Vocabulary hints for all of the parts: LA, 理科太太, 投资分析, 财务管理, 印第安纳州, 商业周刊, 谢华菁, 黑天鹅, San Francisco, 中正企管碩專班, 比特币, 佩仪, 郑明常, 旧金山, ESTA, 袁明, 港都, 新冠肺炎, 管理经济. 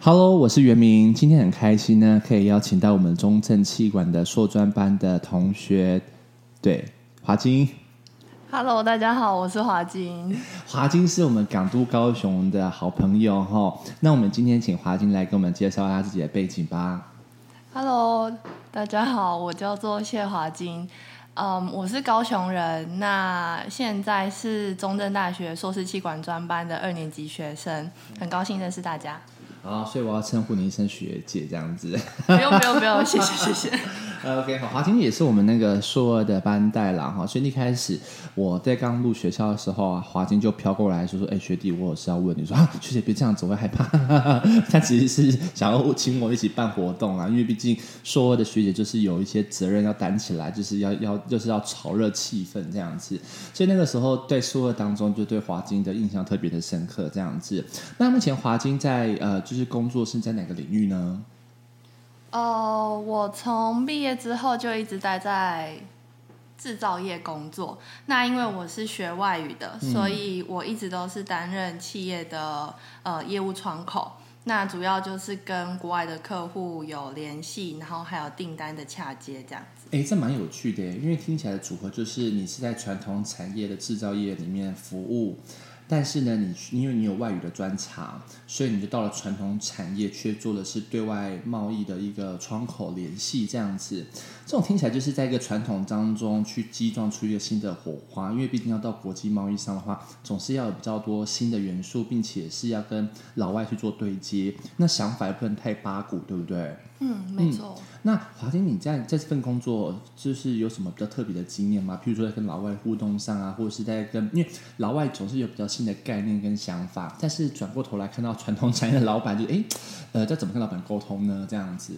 Hello， 我是袁明，今天很开心呢，可以邀请到我们中正企管的硕专班的同学，对，华菁。Hello， 大家好，我是华菁。华菁是我们港都高雄的好朋友哈，那我们今天请华菁来给我们介绍他自己的背景吧。Hello， 大家好，我叫做谢华菁，我是高雄人，那现在是中正大学硕士企管专班的2年级学生，很高兴认识大家。好，所以我要称呼你一声学姐这样子。不用不用不用，谢谢谢谢。OK， 好，华菁也是我们那个硕二的班代啦哈，所以一开始我在刚入学校的时候啊，华菁就飘过来说哎、欸、学弟，我有事要问你，说啊学姐别这样子，我会害怕。他其实是想要请我一起办活动啊，因为毕竟硕二的学姐就是有一些责任要担起来，就是要炒热气氛这样子，所以那个时候对硕二当中就对华菁的印象特别的深刻这样子。那目前华菁在就是工作是在哪个领域呢？我从毕业之后就一直待在制造业工作。那因为我是学外语的，所以我一直都是担任企业的业务窗口。那主要就是跟国外的客户有联系，然后还有订单的洽接这样子。哎，这蛮有趣的，因为听起来的组合就是你是在传统产业的制造业里面服务。但是呢，因为你有外语的专长，所以你就到了传统产业，却做的是对外贸易的一个窗口联系这样子。这种听起来就是在一个传统当中去激撞出一个新的火花，因为毕竟要到国际贸易上的话，总是要有比较多新的元素，并且是要跟老外去做对接。那想法也不能太八股，对不对？嗯，没错。那华菁，你在这份工作就是有什么比较特别的经验吗？譬如说在跟老外互动上啊，或者是在跟，因为老外总是有比较新的概念跟想法，但是转过头来看到传统产业的老板就要怎么跟老板沟通呢？这样子。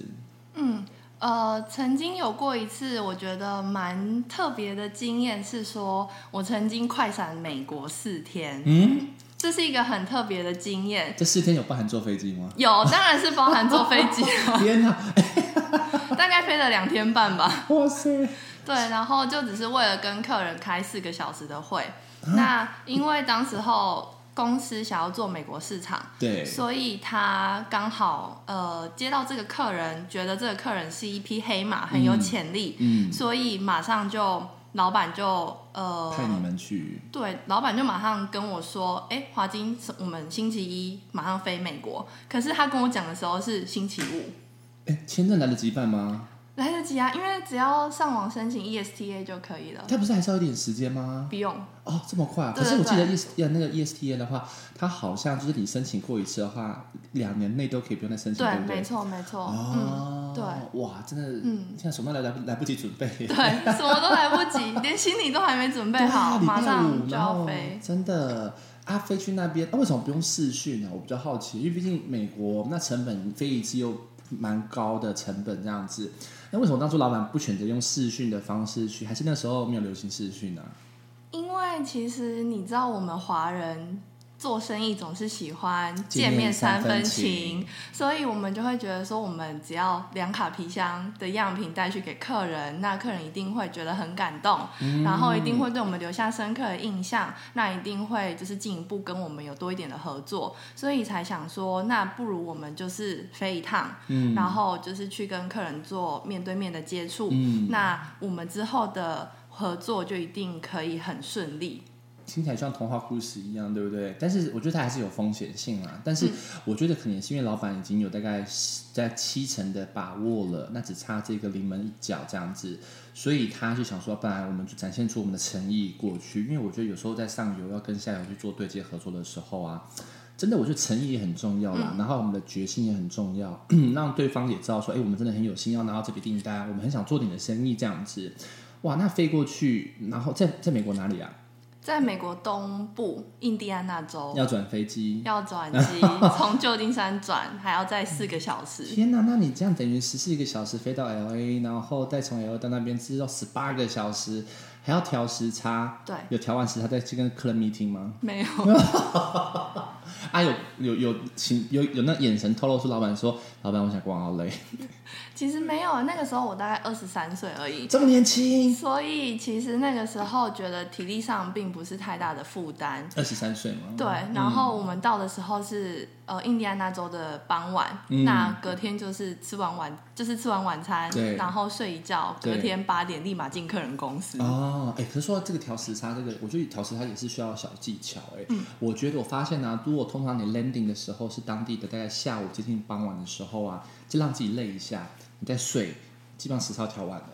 曾经有过一次我觉得蛮特别的经验，是说我曾经快闪美国4天。这是一个很特别的经验。这4天有包含坐飞机吗？有，当然是包含坐飞机了。天哪！大概飞了2天半吧。哇塞！对，然后就只是为了跟客人开4个小时的会。那因为当时候公司想要做美国市场，对，所以他刚好接到这个客人，觉得这个客人是一匹黑马，很有潜力，所以马上就老板就派你们去。对，老板就马上跟我说华菁，我们星期1马上飞美国。可是他跟我讲的时候是星期5。签证来得及办吗？来得及啊，因为只要上网申请 ESTA 就可以了。他不是还是要一点时间吗？不用。哦，这么快啊。可是我记得那个 ESTA 的话，他好像就是你申请过一次的话，2年内都可以不用再申请。 对，没错没错。对，哇，真的，现在什么都来不及准备。对，什么都来不及，连心理都还没准备好，马上就要飞。真的飞去那边，为什么不用视讯呢？我比较好奇，因为毕竟美国那成本飞一次又蛮高的成本这样子，那为什么当初老板不选择用视讯的方式去？还是那时候没有流行视讯呢？因为其实你知道，我们华人做生意总是喜欢见面3分情，所以我们就会觉得说，我们只要2卡皮箱的样品带去给客人，那客人一定会觉得很感动，然后一定会对我们留下深刻的印象，那一定会就是进一步跟我们有多一点的合作，所以才想说，那不如我们就是飞一趟，然后就是去跟客人做面对面的接触，那我们之后的合作就一定可以很顺利。听起来像童话故事一样，对不对？但是我觉得它还是有风险性啦。但是我觉得可能也是因为老板已经有大概在70%的把握了，那只差这个临门一脚这样子，所以他就想说，不然我们就展现出我们的诚意过去。因为我觉得有时候在上游要跟下游去做对接合作的时候啊，真的我觉得诚意也很重要啦，然后我们的决心也很重要，让对方也知道说，我们真的很有心要拿到这笔订单，我们很想做你的生意这样子。哇，那飞过去，然后在美国哪里啊？在美国东部印第安纳州，要转飞机，从旧金山转，还要再4个小时。天哪，那你这样等于14个小时飞到 LA， 然后再从 LA 到那边，至少18个小时，还要调时差，对，有调完时差再去跟客人 meeting 吗？没有。啊，有那眼神透露出老板说，老板我想逛LA。其实没有，那个时候我大概23岁而已，这么年轻。所以其实那个时候觉得体力上并不是太大的负担。23岁嘛。对，然后我们到的时候是印第安纳州的傍晚，那隔天就是吃完晚餐，然后睡一觉，隔天8点立马进客人公司。哦，哎，可是说到这个调时差，这个我觉得调时差也是需要小技巧。哎，我觉得我发现啊，如果通常你 landing 的时候是当地的大概下午接近傍晚的时候啊，就让自己累一下，你再睡，基本上时差调完了。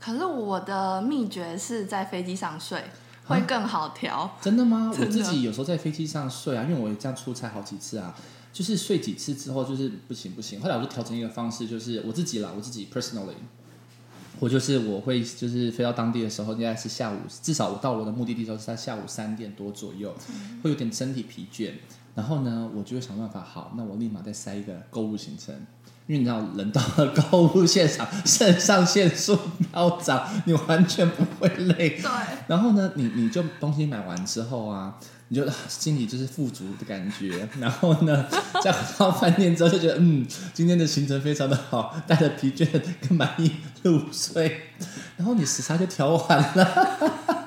可是我的秘诀是在飞机上睡，会更好调。真的吗？我自己有时候在飞机上睡啊，因为我这样出差好几次啊，就是睡几次之后就是不行，后来我就调整一个方式，就是我自己 personally。我就是我会就是飞到当地的时候，应该是下午，至少我到我的目的地的时候是在下午3点多左右，会有点身体疲倦。然后呢，我就会想办法，好，那我立马再塞一个购物行程，因为你知道人到了购物现场，肾上腺素飙涨，你完全不会累。对。然后呢，你就东西买完之后啊，你就心里就是富足的感觉，然后呢，再回到饭店之后就觉得，今天的行程非常的好，带着疲倦跟满意入睡，然后你时差就调完了。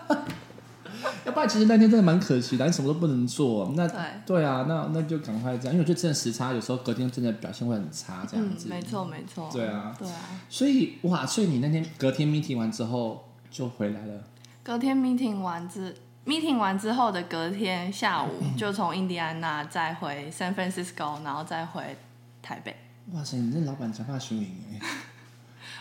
要不然其实那天真的蛮可惜的，你什么都不能做。那对啊，那就赶快这样，因为我觉得真的时差有时候隔天真的表现会很差，这样子。没错。对啊。所以你那天隔天 meeting 完之后就回来了。隔天 meeting 完之后的隔天下午就从印第安纳再回 San Francisco， 然后再回台北。哇塞，你这老板讲话雄鹰耶。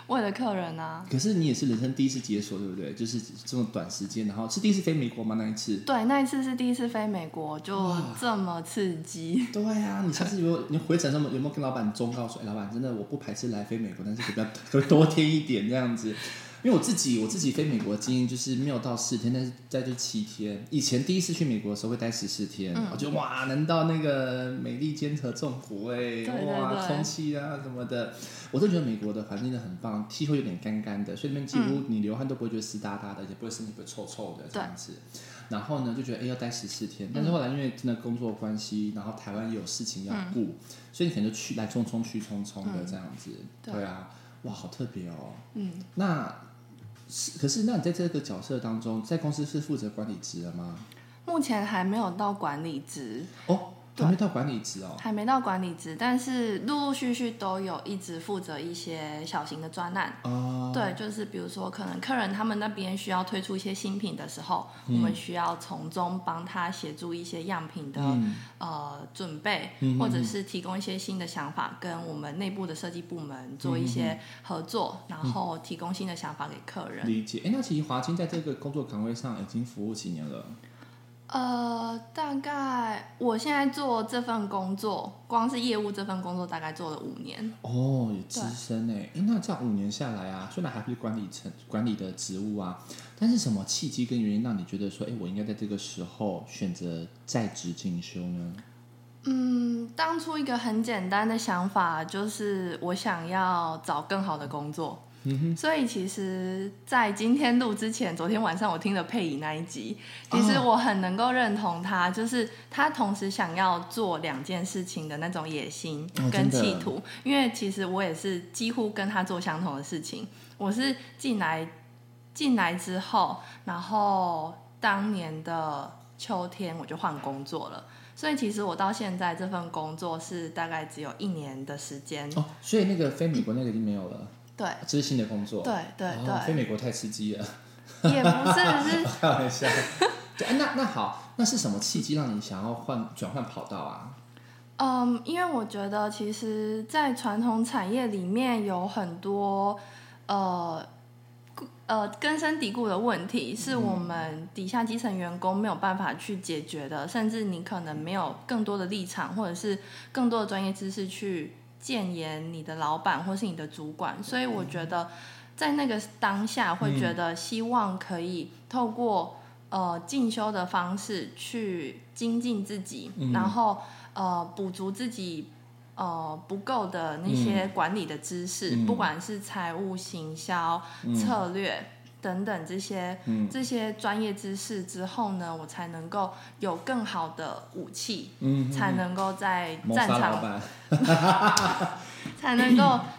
为了客人啊。可是你也是人生第一次解锁，对不对？就是这么短时间，然后是第一次飞美国吗？那一次？对，那一次是第一次飞美国，就这么刺激。对啊，你下次你回程有没有跟老板忠告说，哎，老板真的我不排斥来飞美国，但是可不要多添一点这样子。因为我自己飞美国的经验就是没有到4天，但是再就7天。以前第一次去美国的时候会待14天，我觉得哇，能到那个美利坚合众国哎，哇，空气啊什么的，我都觉得美国的环境很棒，气候有点干干的，所以那边几乎你流汗都不会觉得湿哒哒的，也不会身体不会臭臭的这样子。然后呢，就觉得哎要待14天，但是后来因为真的工作关系，然后台湾也有事情要顾，所以你可能就去来匆匆去匆匆的这样子。对啊，哇，好特别哦。那。可是，那你在这个角色当中，在公司是负责管理职的吗？目前还没有到管理职哦，还没到管理职，但是陆陆续续都有一直负责一些小型的专案。哦，对，就是比如说，可能客人他们那边需要推出一些新品的时候，我们需要从中帮他协助一些样品的准备，或者是提供一些新的想法，跟我们内部的设计部门做一些合作，然后提供新的想法给客人。理解。哎，那其实华清在这个工作岗位上已经服务几年了？大概我现在做这份工作，光是业务这份工作大概做了5年。哦，也资深耶。那这样5年下来啊，虽然还不是管理的职务啊，但是什么契机跟原因让你觉得说，哎，我应该在这个时候选择在职进修呢？当初一个很简单的想法就是我想要找更好的工作。所以其实在今天录之前，昨天晚上我听了佩仪那一集，其实我很能够认同他，就是他同时想要做2件事情的那种野心跟企图。因为其实我也是几乎跟他做相同的事情，我是进来之后，然后当年的秋天我就换工作了，所以其实我到现在这份工作是大概只有1年的时间。哦，所以那个飞美国那个已经没有了。对，这是新的工作。对，飞美国太刺激了。也不是开玩笑。那好，那是什么契机让你想要转换跑道啊？因为我觉得其实在传统产业里面有很多根深蒂固的问题，是我们底下基层员工没有办法去解决的，甚至你可能没有更多的立场或者是更多的专业知识去建言你的老板或是你的主管。所以我觉得在那个当下会觉得希望可以透过进修的方式去精进自己，然后补足自己不够的那些管理的知识，不管是财务、行销、策略等等这些专业知识之后呢，我才能够有更好的武器，才能够在战场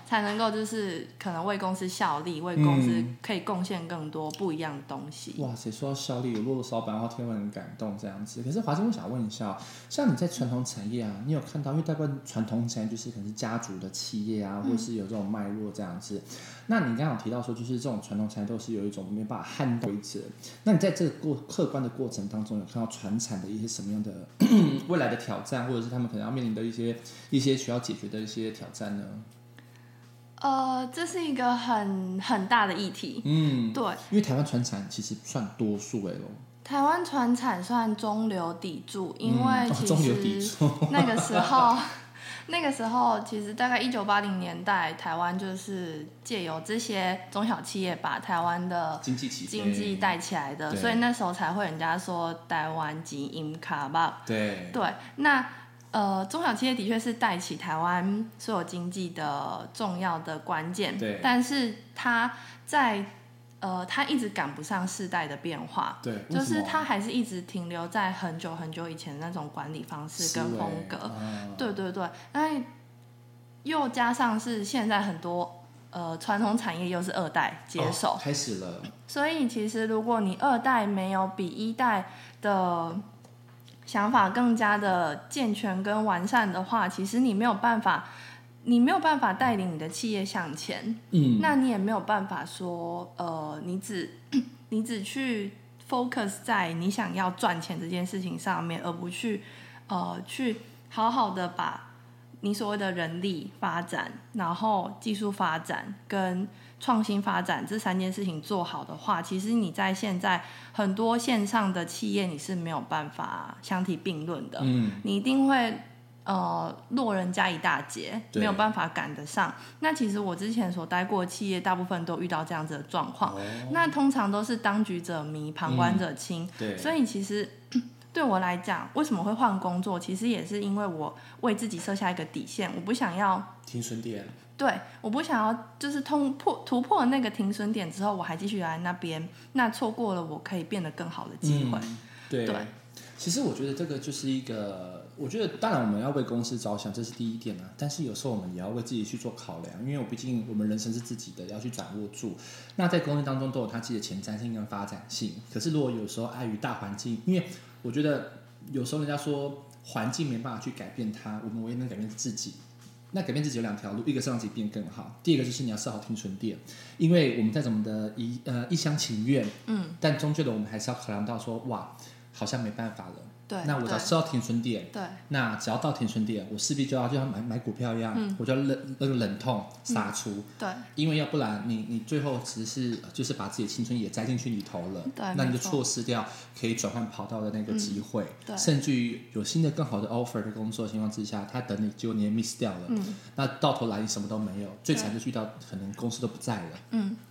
才能够就是可能为公司效力，为公司可以贡献更多不一样的东西。哇塞，说到效力，如果老板要听我很感动这样子。可是华菁，我想问一下，像你在传统产业啊，你有看到，因为大部分传统产业就是可能是家族的企业啊，或是有这种脉络这样子。那你刚刚有提到说，就是这种传统产业都是有一种没办法撼动规则。那你在这个客观的过程当中，有看到传产的一些什么样的未来的挑战，或者是他们可能要面临的一些需要解决的一些挑战呢？这是一个很大的议题。对，因为台湾传产其实算多数台湾传产算中流砥柱，因为其实那个时候其实大概1980年代，台湾就是借由这些中小企业把台湾的经济带起来的，所以那时候才会人家说台湾基因卡吧。对，那中小企业的确是带起台湾所有经济的重要的关键，对，但是它一直赶不上世代的变化，对，就是它还是一直停留在很久很久以前那种管理方式跟风格，对，那又加上是现在很多传统产业又是二代接手，开始了，所以其实如果你二代没有比一代的想法更加的健全跟完善的话，其实你没有办法带领你的企业向前，那你也没有办法说你只去 focus 在你想要赚钱这件事情上面，而不去好好的把你所谓的人力发展，然后技术发展跟创新发展这三件事情做好的话，其实你在现在很多线上的企业你是没有办法相提并论的，你一定会落人家一大截，没有办法赶得上。那其实我之前所待过的企业大部分都遇到这样子的状况，那通常都是当局者迷，旁观者清，所以其实对我来讲，为什么会换工作，其实也是因为我为自己设下一个底线，我不想要停损点，对，我不想要就是突破那个停损点之后我还继续来那边，那错过了我可以变得更好的机会，对，其实我觉得这个就是一个，我觉得当然我们要为公司着想，这是第一点，但是有时候我们也要为自己去做考量，因为毕竟我们人生是自己的，要去掌握住。那在公司当中都有它自己的前瞻性跟发展性，可是如果有时候碍于大环境，因为我觉得有时候人家说环境没办法去改变它，我们唯一能改变是自己。那改变自己有两条路，一个是让自己变更好，第一个就是你要设好停损点，因为我们在我们的一厢情愿，但终究的我们还是要考量到说，哇，好像没办法了，对，那我只要设到停损点，对，那只要到停损点，我势必就要买股票一样，我就要忍痛杀出，对，因为要不然你最后只是就是把自己的青春也栽进去里头了，对，那你就错失掉可以转换跑道的那个机会，对，甚至于有新的更好的 offer 的工作的情况之下，他等你，结果你也 miss 掉了，那到头来你什么都没有，最惨就遇到可能公司都不在了，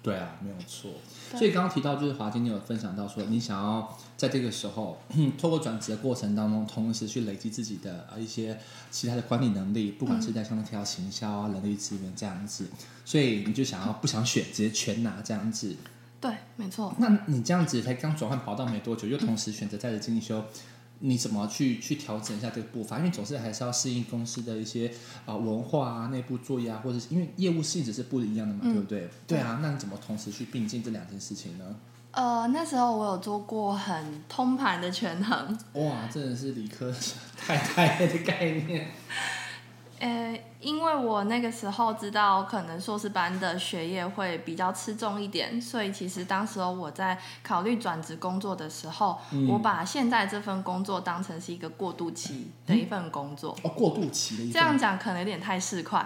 对啊，没有错。所以刚刚提到就是华菁，你有分享到说你想要在这个时候透过转职的过程当中，同时去累积自己的一些其他的管理能力，不管是在像那条行销啊、人力资源这样子，所以你就想要不想选，直接全拿这样子。对，没错。那你这样子才刚转换跑道没多久，又同时选择在职进修，你怎么去调整一下这个步伐？因为总是还是要适应公司的一些文化啊、内部作业啊，或者是因为业务性质是不一样的嘛，对不对？对啊，那你怎么同时去并进这两件事情呢？那时候我有做过很通盘的权衡。哇，真的是理科太太的概念。因为我那个时候知道可能硕士班的学业会比较吃重一点，所以其实当时候我在考虑转职工作的时候，我把现在这份工作当成是一个过渡期的一份工作。过渡期的一份，这样讲可能有点太市侩，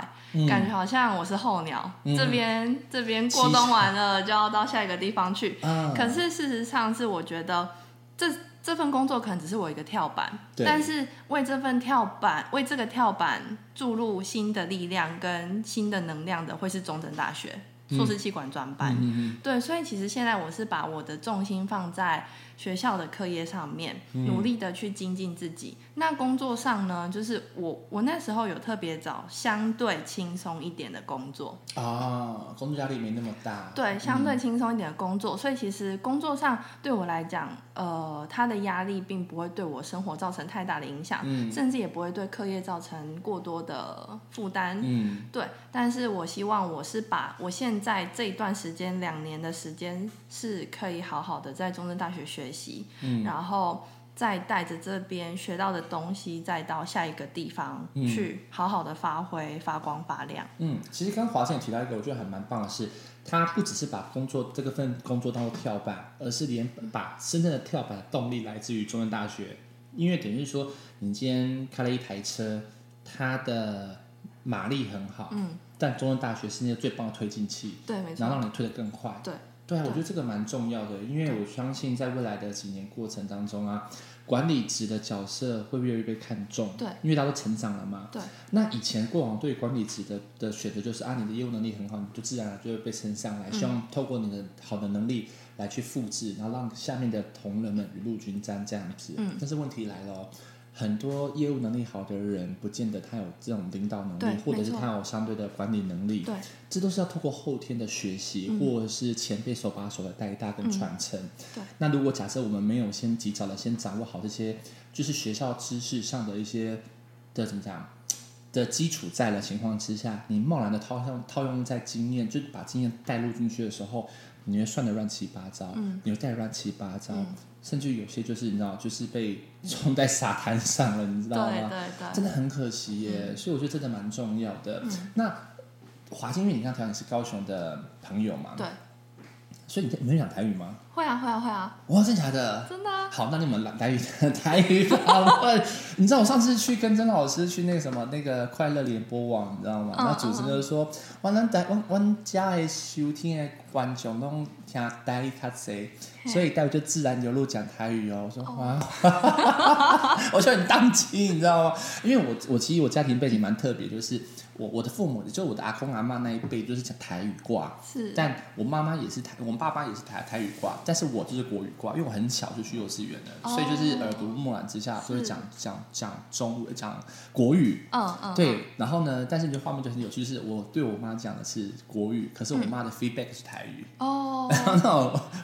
感觉好像我是候鸟，这边过冬完了就要到下一个地方去，可是事实上是我觉得这份工作可能只是我一个跳板，但是为这个跳板注入新的力量跟新的能量的会是中正大学。硕士企管专班、嗯、对，所以其实现在我是把我的重心放在学校的课业上面、嗯、努力的去精进自己。那工作上呢，就是我那时候有特别找相对轻松一点的工作、哦、工作压力没那么大，对，相对轻松一点的工作、嗯、所以其实工作上对我来讲它的压力并不会对我生活造成太大的影响、嗯、甚至也不会对课业造成过多的负担、嗯、对，但是我希望我是把我现在这一段时间2年的时间是可以好好的在中正大学学习、嗯、然后再带着这边学到的东西再到下一个地方去好好的发挥、嗯、发光发亮。嗯，其实刚华生提到一个我觉得还蛮棒的是，他不只是把工作这个份工作当作跳板，而是连把真正的跳板的动力来自于中正大学，因为等于说你今天开了一台车，它的马力很好、嗯、但中正大学是那个最棒的推进器，对，没错，然后让你推得更快，对对啊，我觉得这个蛮重要的，因为我相信在未来的几年过程当中啊，管理职的角色会越来越被看重，对，因为大家都成长了嘛，对。那以前过往对管理职 的选择就是啊，你的业务能力很好，你就自然而然就会被升上来，希望透过你的好的能力来去复制，然后让下面的同仁们雨露均沾这样子、嗯、但是问题来了、哦，很多业务能力好的人不见得他有这种领导能力，或者是他有相对的管理能力，对，这都是要透过后天的学习、嗯、或者是前辈手把手的带大跟传承、嗯、对。那如果假设我们没有先及早的先掌握好这些就是学校知识上的一些的怎么讲的基础在的情况之下，你贸然的套用在经验，就把经验带入进去的时候，你会算得乱七八糟、嗯、你会带乱七八糟、嗯，甚至有些就是你知道，就是被冲在沙滩上了，你知道吗？对对对，真的很可惜耶。嗯、所以我觉得真的蛮重要的。嗯、那华金，因为你刚才讲你是高雄的朋友嘛，对，所以你会讲台语吗？会啊，会啊，会啊！哇，真的假的？真的啊！好，那你们台语访问，你知道我上次去跟曾老师去那个什么那个快乐联播网，你知道吗？那、主持人就说，我们家的收听的观众拢听台语较侪，所以待会就自然流露讲台语哦。我说哇，我说你当机，你知道吗？因为我其实我家庭背景蛮特别，就是。我的父母就我的阿公阿嬷那一辈就是讲台语挂，但我妈妈也是我们爸爸也是台语挂，但是我就是国语挂，因为我很小就去幼稚园了、哦，所以就是耳濡目染之下，就是讲中文讲国语，嗯对，然后呢，但是这画面就很有趣，就是我对我妈讲的是国语，可是我妈的 feedback 是台语，哦、嗯，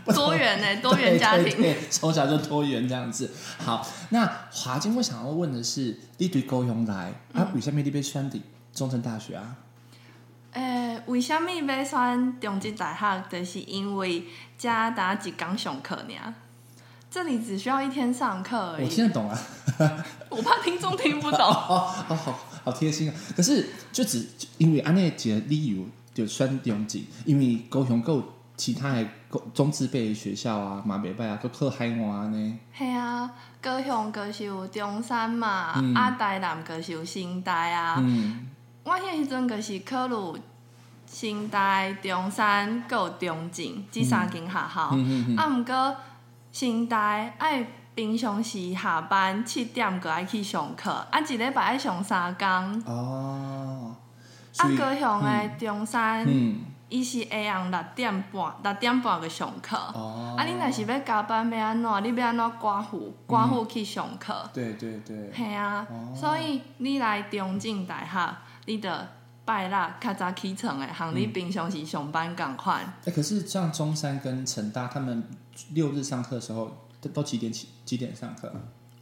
那多元呢、欸，多元家庭，对，从小就多元这样子。好，那华金我想要问的是，你对高雄来，啊，为什么你被选的？中正大学啊，为什么要选中正大学？就是因为这才一天上课而已，这里只需要一天上课而已。我听得懂啊，我怕听众听不懂。哦，好贴心啊！可是就只因为安尼一个理由就选中正，因为高雄够其他的中字辈的学校啊，嘛袂歹啊，都靠海外呢。系啊。高雄就是有中山嘛，啊台南就是有新台啊。我迄时阵就是考虑新台、中山，还有中正这三间学校。啊，不过新台爱平常时下班7点就爱去上课，啊一礼拜爱上3天。哦。啊，高雄的中山，伊是下午6点半去上课。哦。啊，你若是要加班要安怎？你要安怎刮胡去上课？对对对。系啊，所以你来中正大学。你的拜六较早起床的，和你平常时上班同款。可是像中山跟成大，他们6日上课的时候，都几点上课？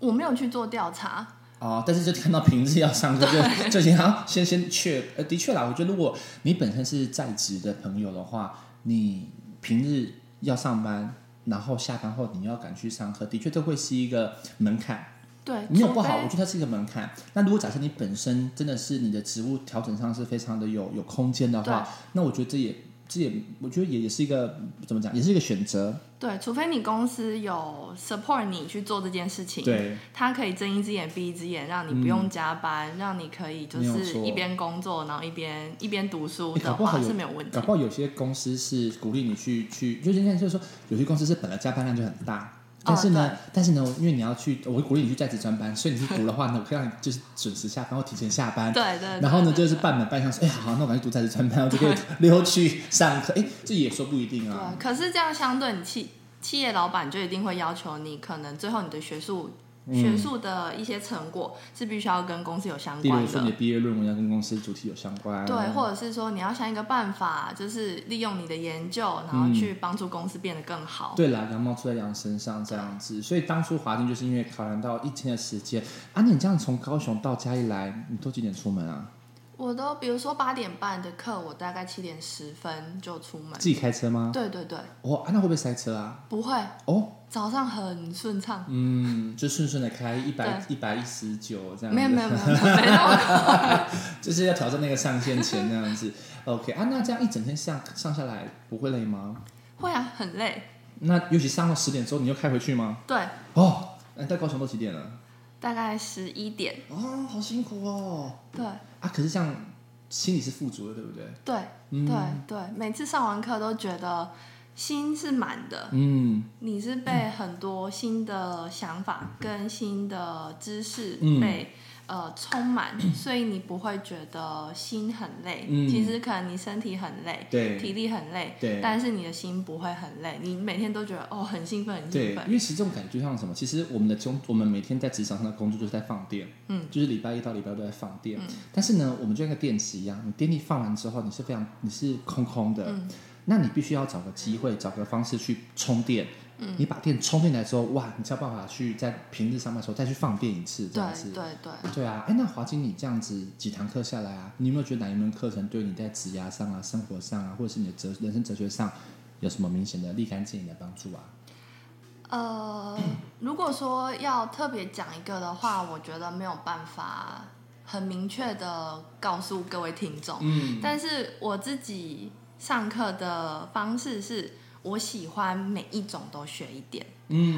我没有去做调查。哦，但是就看到平日要上课就行，好，先确，的确啦，我觉得如果你本身是在职的朋友的话，你平日要上班，然后下班后你要赶去上课，的确这会是一个门槛。对，没有不好，我觉得它是一个门槛。那如果假设你本身真的是你的职务调整上是非常的有空间的话，那我觉得这也我觉得也是一个怎么讲，也是一个选择。对，除非你公司有 support 你去做这件事情，对，它可以睁一只眼闭一只眼，让你不用加班，让你可以就是一边工作，然后一边读书的话是没有问题。搞不好有些公司是鼓励你去，就是说有些公司是本来加班量就很大。但是呢，因为你要去，我会鼓励你去在职专班，所以你去读的话呢，我可以让你就是准时下班或提前下班。对 对。然后呢，就是半满半上说，哎，好，那我赶紧读在职专班，我就可以溜去上课。哎，这也说不一定啊。对，可是这样相对你企业老板就一定会要求你，可能最后你的学术的一些成果是必须要跟公司有相关的，比如说你的毕业论文要跟公司主题有相关，对，或者是说你要想一个办法，就是利用你的研究，然后去帮助公司变得更好。对啦，羊毛出在羊身上这样子，所以当初华金就是因为考量到1天的时间啊。你这样从高雄到嘉义来，你都几点出门啊？我都比如说8:30的课，我大概7:10就出门。自己开车吗？对对对。哦，啊，那会不会塞车啊？不会。哦。早上很顺畅，嗯，就顺的开119这样子，没那么快，就是要挑战那个上限前那样子。OK 啊，那这样一整天上下来不会累吗？会啊，很累。那尤其上到10点之后，你又开回去吗？对。哦，那到高雄都几点了？大概11点。哦，好辛苦哦。对。啊，可是这样心里是富足的，对不对？对，对，每次上完课都觉得。心是满的，你是被很多新的想法跟新的知识被充满，所以你不会觉得心很累。其实可能你身体很累，对，体力很累，对，但是你的心不会很累，你每天都觉得哦很兴奋，很兴奋。对，因为其实这种感觉像什么？其实我们每天在职场上的工作就是在放电，就是礼拜1到礼拜5都在放电。但是呢，我们就像个电池一样，你电力放完之后，你是空空的。那你必须要找个机会，找个方式去充电。你把电充电来之后，哇，你才有办法去在平日上班的时候再去放电一次，这样子。对对对。对啊，哎，那华金，你这样子几堂课下来啊，你有没有觉得哪一门课程对你在职涯上啊、生活上啊，或者是你的人生哲学上，有什么明显的立竿见影的帮助啊？如果说要特别讲一个的话，我觉得没有办法很明确的告诉各位听众。但是我自己。上课的方式是我喜欢每一种都学一点，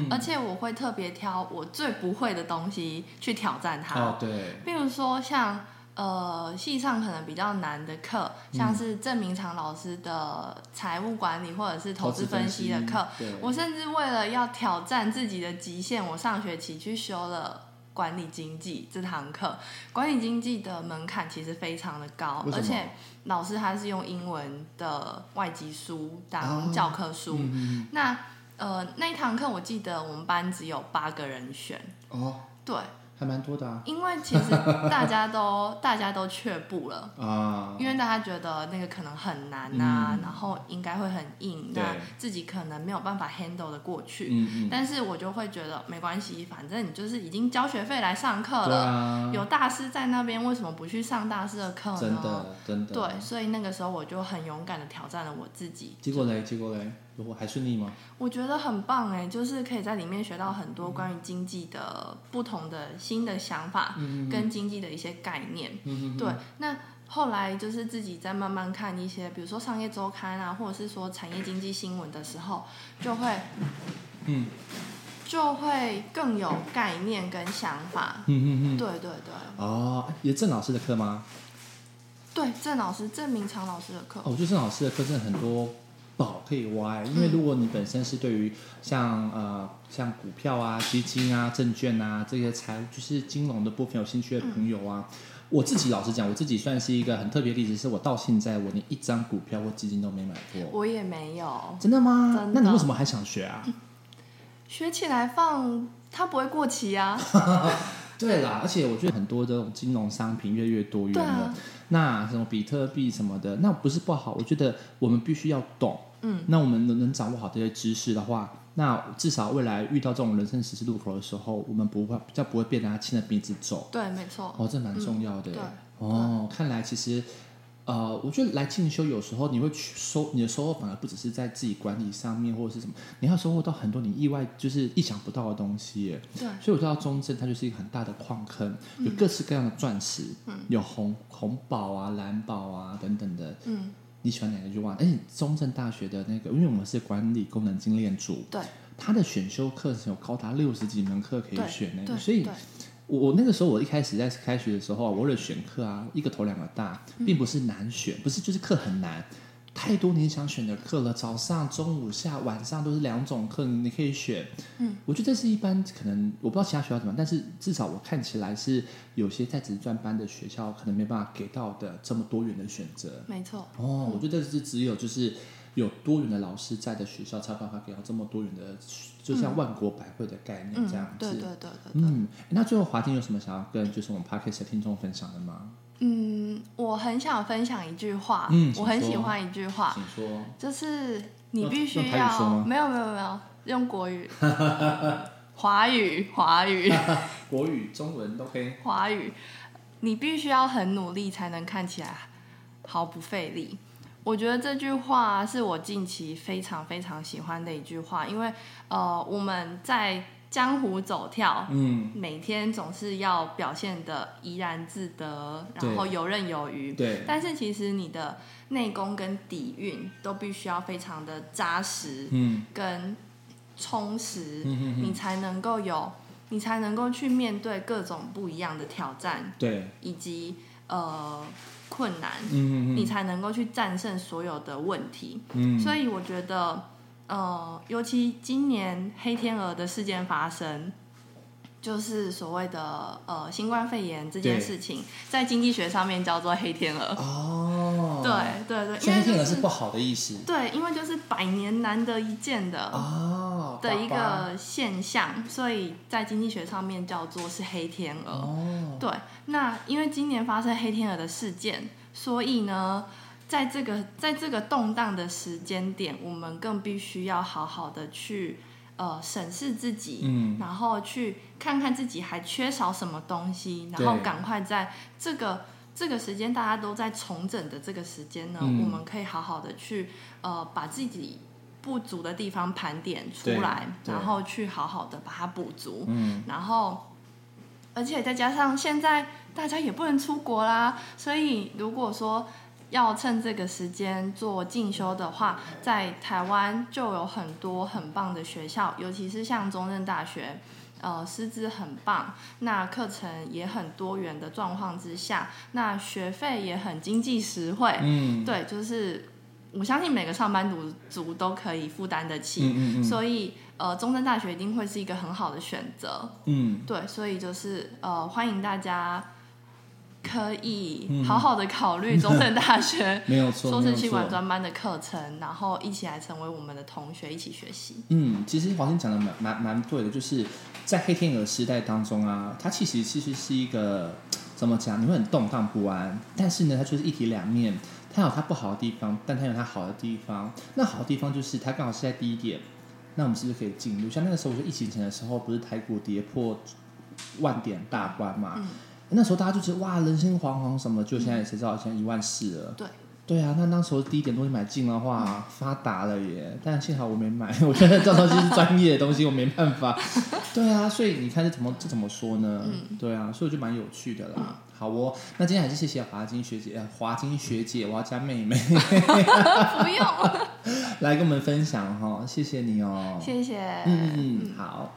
而且我会特别挑我最不会的东西去挑战它。哦，对，比如说像系上可能比较难的课，像是郑明常老师的财务管理或者是投资分析的课，我甚至为了要挑战自己的极限，我上学期去修了。管理经济这堂课，管理经济的门槛其实非常的高，而且老师他是用英文的外籍书当教科书。那一堂课我记得我们班只有8个人选。哦，对，还蛮多的啊。因为其实大家都却步了啊，因为大家觉得那个可能很难啊，然后应该会很硬，那自己可能没有办法 handle 的过去。但是我就会觉得没关系，反正你就是已经交学费来上课了，有大师在那边，为什么不去上大师的课呢？真的。对，所以那个时候我就很勇敢的挑战了我自己。结果嘞。还顺利吗？我觉得很棒哎，就是可以在里面学到很多关于经济的不同的新的想法，跟经济的一些概念。对，那后来就是自己在慢慢看一些，比如说商业周刊啊，或者是说产业经济新闻的时候，就会更有概念跟想法。对对对。哦，也郑老师的课吗？对，郑明常老师的课。哦，我觉得郑老师的课真的很多。宝可以挖，因为如果你本身是对于像股票啊、基金啊、证券啊这些财务就是金融的部分有兴趣的朋友啊，我自己老实讲，我自己算是一个很特别的例子，是我到现在我连一张股票或基金都没买过。我也没有。真的吗？真的。那你为什么还想学啊？学起来放它不会过期啊。对啦，而且我觉得很多这种金融商品越多元了，那什么比特币什么的，那不是不好，我觉得我们必须要懂。那我们能掌握好这些知识的话，那至少未来遇到这种人生十字路口的时候，我们比较不会被大家牵着鼻子走。对，没错。哦，这蛮重要的。对。哦，看来其实。我觉得来进修有时候你会你的收获反而不只是在自己管理上面或者是什么，你要收获到很多你意外就是意想不到的东西耶。对，所以我知道中正它就是一个很大的矿坑，有各式各样的钻石，有红宝啊、蓝宝啊等等的。你喜欢哪个就忘了。而且中正大学的那个，因为我们是管理功能精炼组，对，它的选修课程有高达60几门课可以选呢，所以。我那个时候，我一开始在开学的时候，我为了选课啊，一个头两个大，并不是难选，不是就是课很难，太多你想选的课了，早上、中午、下晚上都是两种课，你可以选。嗯，我觉得这是一般可能我不知道其他学校怎么样，但是至少我看起来是有些在职专班的学校可能没办法给到的这么多元的选择。没错。哦，我觉得是只有就是有多元的老师在的学校才有办法给到这么多元的，就像万国百汇的概念这样子。嗯，对。嗯，那最后华婷有什么想要跟就是我们 Podcast 的听众分享的吗？嗯，我很想分享一句话，我很喜欢一句话，请说，就是你必须要没有用国语、华语、国语、中文都可以。华语，你必须要很努力才能看起来毫不费力。我觉得这句话是我近期非常非常喜欢的一句话，因为我们在江湖走跳，每天总是要表现的怡然自得，然后游刃有余。对，但是其实你的内功跟底蕴都必须要非常的扎实，跟充实，你才能够去面对各种不一样的挑战，对，以及困难，你才能够去战胜所有的问题。所以我觉得。尤其今年黑天鹅的事件发生，就是所谓的新冠肺炎这件事情，在经济学上面叫做黑天鹅。哦，对，所以黑天鹅是不好的意思。对，因为就是百年难得一见的的一个现象，所以在经济学上面叫做是黑天鹅。哦，对，那因为今年发生黑天鹅的事件，所以呢。在这个动荡的时间点，我们更必须要好好的去审视自己，然后去看看自己还缺少什么东西，然后赶快在这个时间大家都在重整的这个时间呢，我们可以好好的去把自己不足的地方盘点出来，然后去好好的把它补足，然后而且再加上现在大家也不能出国啦，所以如果说要趁这个时间做进修的话，在台湾就有很多很棒的学校，尤其是像中正大学，师资很棒，那课程也很多元的状况之下，那学费也很经济实惠。对，就是我相信每个上班族都可以负担得起。所以中正大学一定会是一个很好的选择。对，所以就是欢迎大家。可以好好的考虑中正大学硕士企管专班的课程，然后一起来成为我们的同学，一起学习。其实华婷讲的蛮对的，就是在黑天鹅时代当中啊，它其实是一个怎么讲，你会很动荡不安，但是呢，它就是一体两面，它有它不好的地方，但它有它好的地方。那好的地方就是它刚好是在低点，那我们是不是可以进入？像那个时候，我觉得疫情前的时候，不是台股跌破10000点大关嘛？那时候大家就觉得哇，人心惶惶什么，就现在谁知道现在14000了。对啊，那时候第一点东西买进的话，发达了耶。但幸好我没买，我觉得这东西是专业的东西，我没办法。对啊，所以你看这怎么说呢？对啊，所以我就蛮有趣的啦。好哦，那今天还是谢谢华金学姐，我要加妹妹。不用，来跟我们分享哈，谢谢你哦，谢谢。好。